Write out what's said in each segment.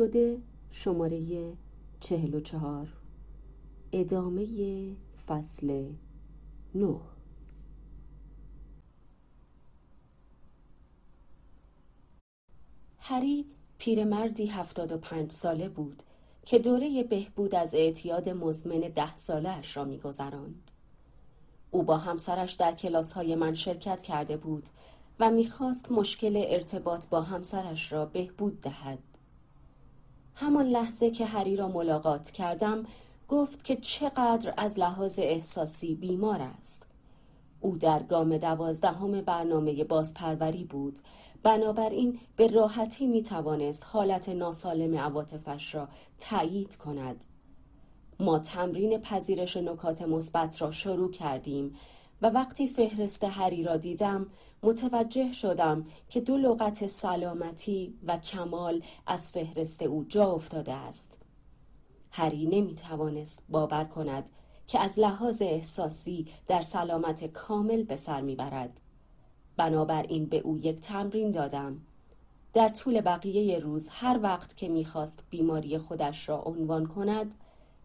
اپیزود شماره 44 ادامه فصل 9. هری پیرمردی 75 ساله بود که دوره بهبود از اعتیاد مزمن 10 ساله اش را می‌گذراند. او با همسرش در کلاس‌های من شرکت کرده بود و می‌خواست مشکل ارتباط با همسرش را بهبود دهد. همان لحظه که هری را ملاقات کردم گفت که چقدر از لحاظ احساسی بیمار است. او در گام 12 برنامه بازپروری بود، بنابراین به راحتی می توانست حالت ناسالم عواطفش را تأیید کند. ما تمرین پذیرش نکات مثبت را شروع کردیم و وقتی فهرست هری را دیدم متوجه شدم که 2 لغت سلامتی و کمال از فهرست او جا افتاده است. هری نمی توانست باور کند که از لحاظ احساسی در سلامت کامل به سر می برد. بنابراین به او یک تمرین دادم. در طول بقیه روز هر وقت که می خواست بیماری خودش را عنوان کند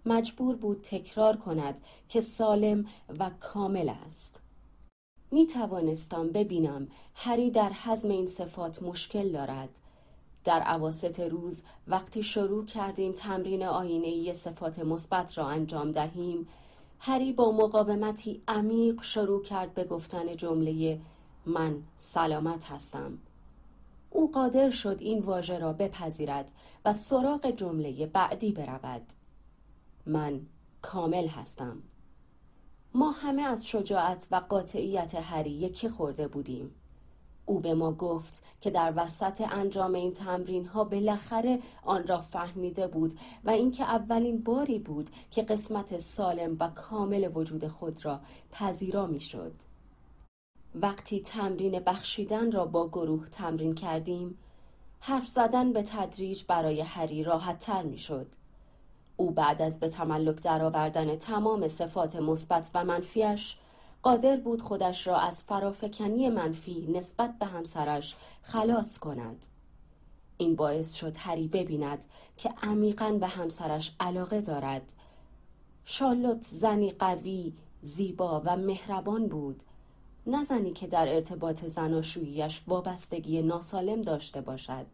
مجبور بود تکرار کند که سالم و کامل است. می توانستم ببینم هری در هضم این صفات مشکل دارد. در اواسط روز وقتی شروع کردیم تمرین آینه‌ای صفات مثبت را انجام دهیم، هری با مقاومتی عمیق شروع کرد به گفتن جمله من سلامت هستم. او قادر شد این واژه را بپذیرد و سراغ جمله بعدی برود. من کامل هستم. ما همه از شجاعت و قاطعیت هری یکی خورده بودیم. او به ما گفت که در وسط انجام این تمرین ها بالاخره آن را فهمیده بود و اینکه اولین باری بود که قسمت سالم و کامل وجود خود را پذیرا می شد. وقتی تمرین بخشیدن را با گروه تمرین کردیم، حرف زدن به تدریج برای هری راحت تر می شد. او بعد از به تملک درآوردن تمام صفات مثبت و منفیش قادر بود خودش را از فرافکنی منفی نسبت به همسرش خلاص کند. این باعث شد هری ببیند که عمیقاً به همسرش علاقه دارد. شارلوت زنی قوی، زیبا و مهربان بود، نه زنی که در ارتباط زناشوییش وابستگی ناسالم داشته باشد.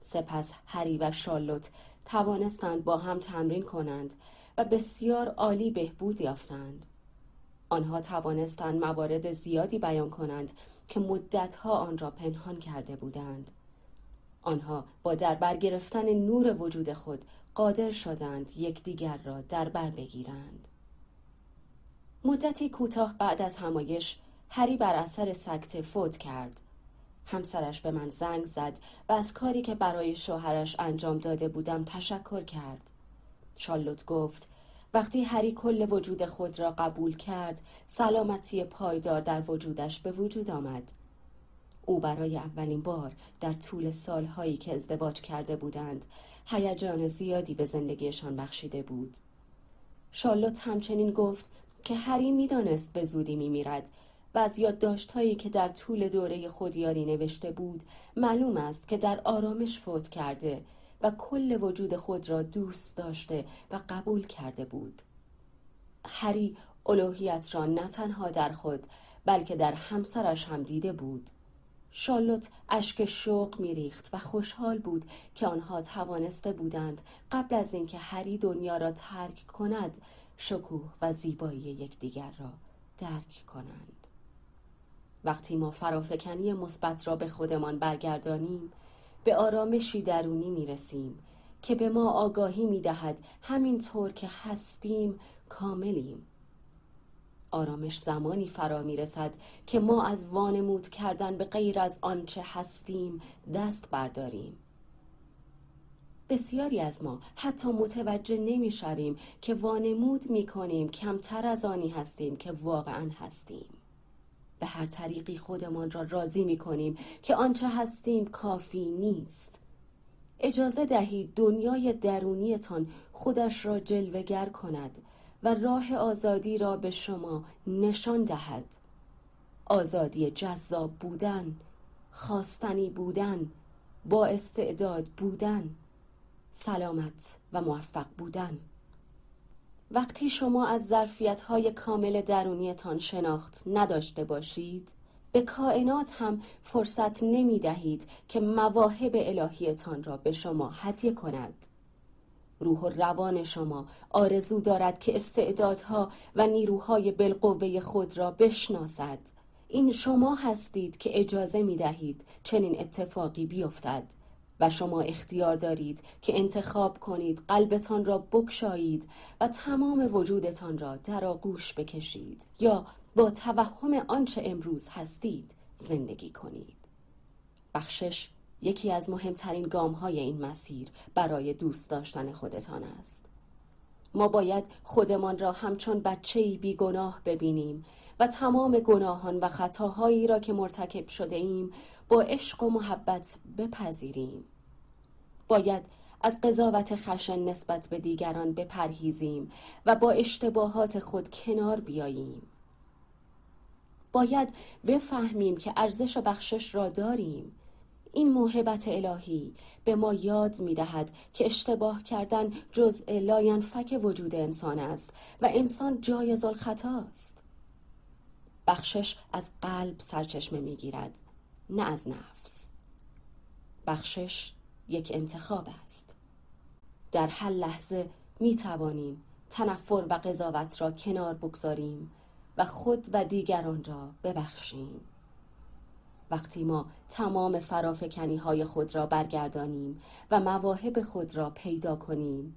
سپس هری و شارلوت توانستند با هم تمرین کنند و بسیار عالی بهبود یافتند. آنها توانستند موارد زیادی بیان کنند که مدتها آن را پنهان کرده بودند. آنها با دربر گرفتن نور وجود خود قادر شدند یکدیگر را دربر بگیرند. مدتی کوتاه بعد از همایش هری بر اثر سکته فوت کرد. همسرش به من زنگ زد و از کاری که برای شوهرش انجام داده بودم تشکر کرد. شارلوت گفت وقتی هری کل وجود خود را قبول کرد، سلامتی پایدار در وجودش به وجود آمد. او برای اولین بار در طول سالهایی که ازدواج کرده بودند، هیجان زیادی به زندگیشان بخشیده بود. شارلوت همچنین گفت که هری می‌دانست به زودی می‌میرد و از یادداشت‌هایی که در طول دوره خودیاری نوشته بود، معلوم است که در آرامش فوت کرده و کل وجود خود را دوست داشته و قبول کرده بود. هری الوهیت را نه تنها در خود بلکه در همسرش هم دیده بود. شارلوت اشک شوق می‌ریخت و خوشحال بود که آنها توانسته بودند قبل از اینکه هری دنیا را ترک کند، شکوه و زیبایی یکدیگر را درک کنند. وقتی ما فرافکنی مثبت را به خودمان برگردانیم، به آرامشی درونی میرسیم که به ما آگاهی میدهد همینطور که هستیم کاملیم. آرامش زمانی فرا میرسد که ما از وانمود کردن به غیر از آنچه هستیم دست برداریم. بسیاری از ما حتی متوجه نمیشویم که وانمود میکنیم کمتر از آنی هستیم که واقعا هستیم. به هر طریقی خودمان را راضی می‌کنیم که آنچه هستیم کافی نیست. اجازه دهید دنیای درونیتان خودش را جلوه‌گر کند و راه آزادی را به شما نشان دهد. آزادی جذاب بودن، خواستنی بودن، با استعداد بودن، سلامت و موفق بودن. وقتی شما از ظرفیت‌های کامل درونیتان شناخت نداشته باشید، به کائنات هم فرصت نمی‌دهید که مواهب الهیتان را به شما هدیه کند. روح و روان شما آرزو دارد که استعدادها و نیروهای بالقوه خود را بشناسد. این شما هستید که اجازه می‌دهید چنین اتفاقی بیفتد و شما اختیار دارید که انتخاب کنید قلبتان را بکشایید و تمام وجودتان را در آغوش بکشید یا با توهم آنچه امروز هستید زندگی کنید. بخشش یکی از مهمترین گام‌های این مسیر برای دوست داشتن خودتان است. ما باید خودمان را همچون بچه‌ای بیگناه ببینیم و تمام گناهان و خطاهایی را که مرتکب شده ایم با عشق و محبت بپذیریم. باید از قضاوت خشن نسبت به دیگران بپرهیزیم و با اشتباهات خود کنار بیاییم. باید بفهمیم که ارزش بخشش را داریم. این موهبت الهی به ما یاد می دهد که اشتباه کردن جزء لاینفک وجود انسان است و انسان جایز الخطا است. بخشش از قلب سرچشمه می گیرد، نه از نفس. بخشش یک انتخاب است. در هر لحظه می توانیم تنفر و قضاوت را کنار بگذاریم و خود و دیگران را ببخشیم. وقتی ما تمام فرافکنی‌های خود را برگردانیم و مواهب خود را پیدا کنیم،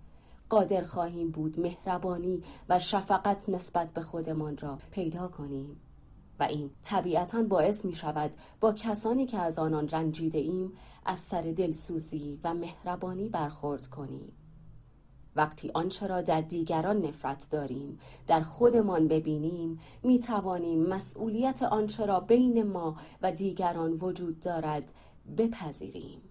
قادر خواهیم بود مهربانی و شفقت نسبت به خودمان را پیدا کنیم و این طبیعتاً باعث می شود با کسانی که از آنان رنجیده ایم از سر دلسوزی و مهربانی برخورد کنیم. وقتی آنچه را در دیگران نفرت داریم در خودمان ببینیم، می توانیم مسئولیت آنچه را بین ما و دیگران وجود دارد بپذیریم.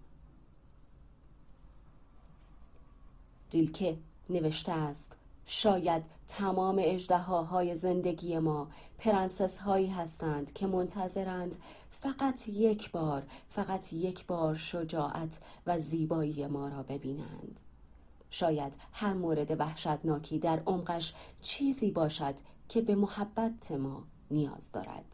ریلکه نوشته است: شاید تمام اژدهاهای زندگی ما پرنسس هایی هستند که منتظرند فقط یک بار شجاعت و زیبایی ما را ببینند. شاید هر مورد وحشتناکی در عمقش چیزی باشد که به محبت ما نیاز دارد.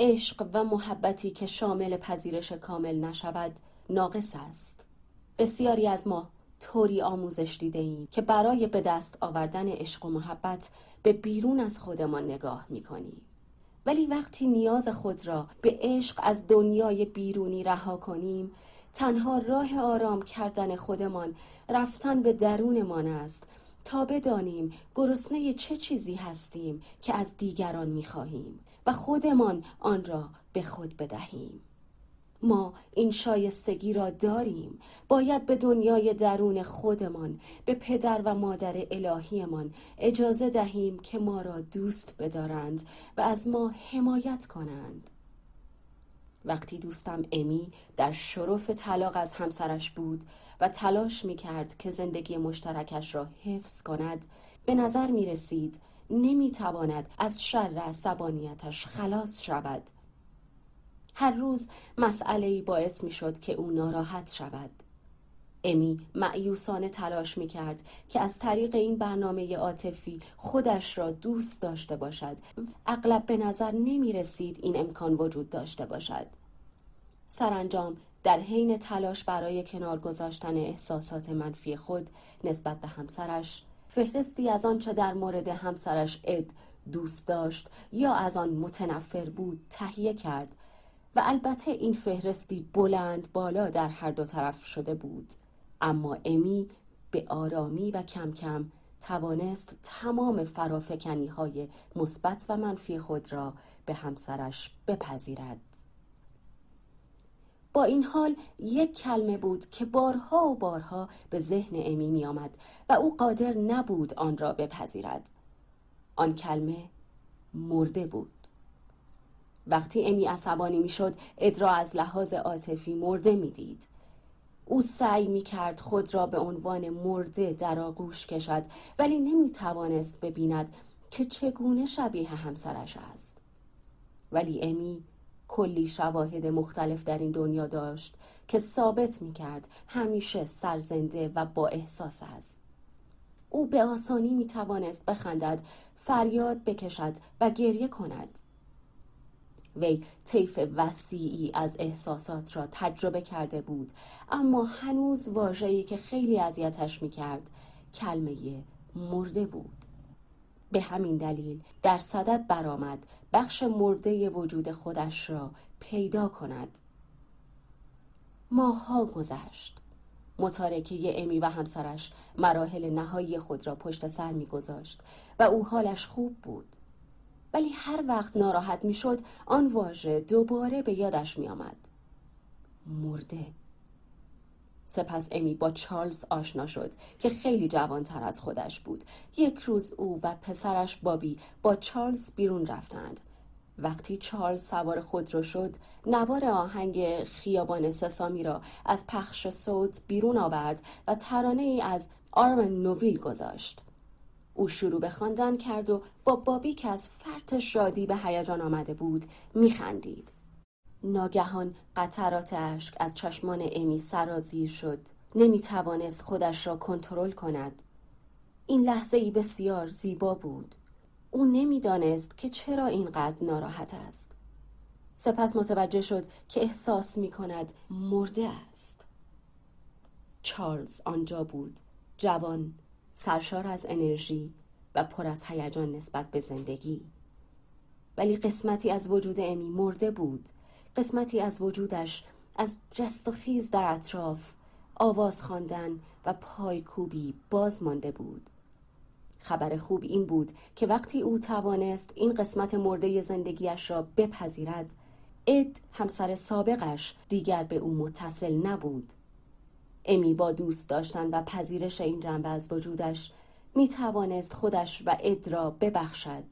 عشق و محبتی که شامل پذیرش کامل نشود ناقص است. بسیاری از ما طوری آموزش دیده ایم که برای به دست آوردن عشق و محبت به بیرون از خودمان نگاه می کنیم. ولی وقتی نیاز خود را به عشق از دنیای بیرونی رها کنیم، تنها راه آرام کردن خودمان رفتن به درونمان است تا بدانیم گرسنه چه چیزی هستیم که از دیگران می‌خواهیم و خودمان آن را به خود بدهیم. ما این شایستگی را داریم. باید به دنیای درون خودمان، به پدر و مادر الهیمان اجازه دهیم که ما را دوست بدارند و از ما حمایت کنند. وقتی دوستم امی در شرف طلاق از همسرش بود و تلاش می‌کرد که زندگی مشترکش را حفظ کند، به نظر می‌رسید نمی‌تواند از شر عصبانیتش خلاص شود. هر روز مسئله‌ای باعث می‌شد که او ناراحت شود. امی مأیوسانه تلاش می‌کرد که از طریق این برنامه عاطفی خودش را دوست داشته باشد. اغلب به نظر نمی‌رسید این امکان وجود داشته باشد. سرانجام در حین تلاش برای کنار گذاشتن احساسات منفی خود نسبت به همسرش، فهرستی از آنچه در مورد همسرش اد دوست داشت یا از آن متنفر بود تهیه کرد و البته این فهرستی بلند بالا در هر دو طرف شده بود. اما امی به آرامی و کم کم توانست تمام فرافکنی‌های مثبت و منفی خود را به همسرش بپذیرد. با این حال یک کلمه بود که بارها و بارها به ذهن امی می آمد و او قادر نبود آن را بپذیرد. آن کلمه مرده بود. وقتی امی عصبانی میشد، اد را از لحاظ عاطفی مرده میدید. او سعی میکرد خود را به عنوان مرده در آغوش کشد، ولی نمیتوانست ببیند که چگونه شبیه همسرش است. ولی امی کلی شواهد مختلف در این دنیا داشت که ثابت می‌کرد همیشه سرزنده و با احساس است. او به آسانی می‌توانست بخندد، فریاد بکشد و گریه کند. وی طیف وسیعی از احساسات را تجربه کرده بود، اما هنوز واژه‌ای که خیلی اذیتش می‌کرد کلمه مرده بود. به همین دلیل در صدد برآمد بخش مرده وجود خودش را پیدا کند. ماه‌ها گذشت. متارکه امی و همسرش مراحل نهایی خود را پشت سر می‌گذاشت و او حالش خوب بود. ولی هر وقت ناراحت می‌شد آن واژه دوباره به یادش می‌آمد. مرده. سپس امی با چارلز آشنا شد که خیلی جوانتر از خودش بود. یک روز او و پسرش بابی با چارلز بیرون رفتند. وقتی چارلز سوار خودرو شد، نوار آهنگ خیابان سسامی را از پخش صوت بیرون آورد و ترانه‌ای از آرمن نویل گذاشت. او شروع به خواندن کرد و با بابی که از فرط شادی به هیجان آمده بود میخندید. ناگهان قطرات اشک از چشمان امی سرازیر شد. نمیتوانست خودش را کنترل کند. این لحظه ای بسیار زیبا بود. او نمیدانست که چرا اینقدر ناراحت است. سپس متوجه شد که احساس میکند مرده است. چارلز آنجا بود، جوان، سرشار از انرژی و پر از هیجان نسبت به زندگی. ولی قسمتی از وجود امی مرده بود. قسمتی از وجودش از جست و خیز در اطراف، آواز خواندن و پایکوبی باز مانده بود. خبر خوب این بود که وقتی او توانست این قسمت مرده زندگیش را بپذیرد، اد همسر سابقش دیگر به او متصل نبود. امی با دوست داشتن و پذیرش این جنبه از وجودش می توانست خودش و اد را ببخشد.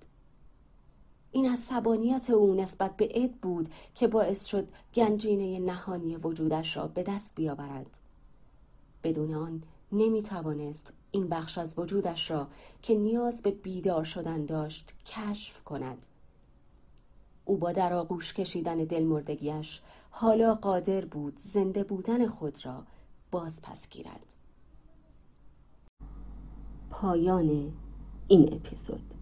این عصبانیت او نسبت به اد بود که باعث شد گنجینه نهانی وجودش را به دست بیاورد. بدون آن نمی توانست این بخش از وجودش را که نیاز به بیدار شدن داشت کشف کند. او با در آغوش کشیدن دلمردگیش حالا قادر بود زنده بودن خود را باز پس گیرد. پایان این اپیزود.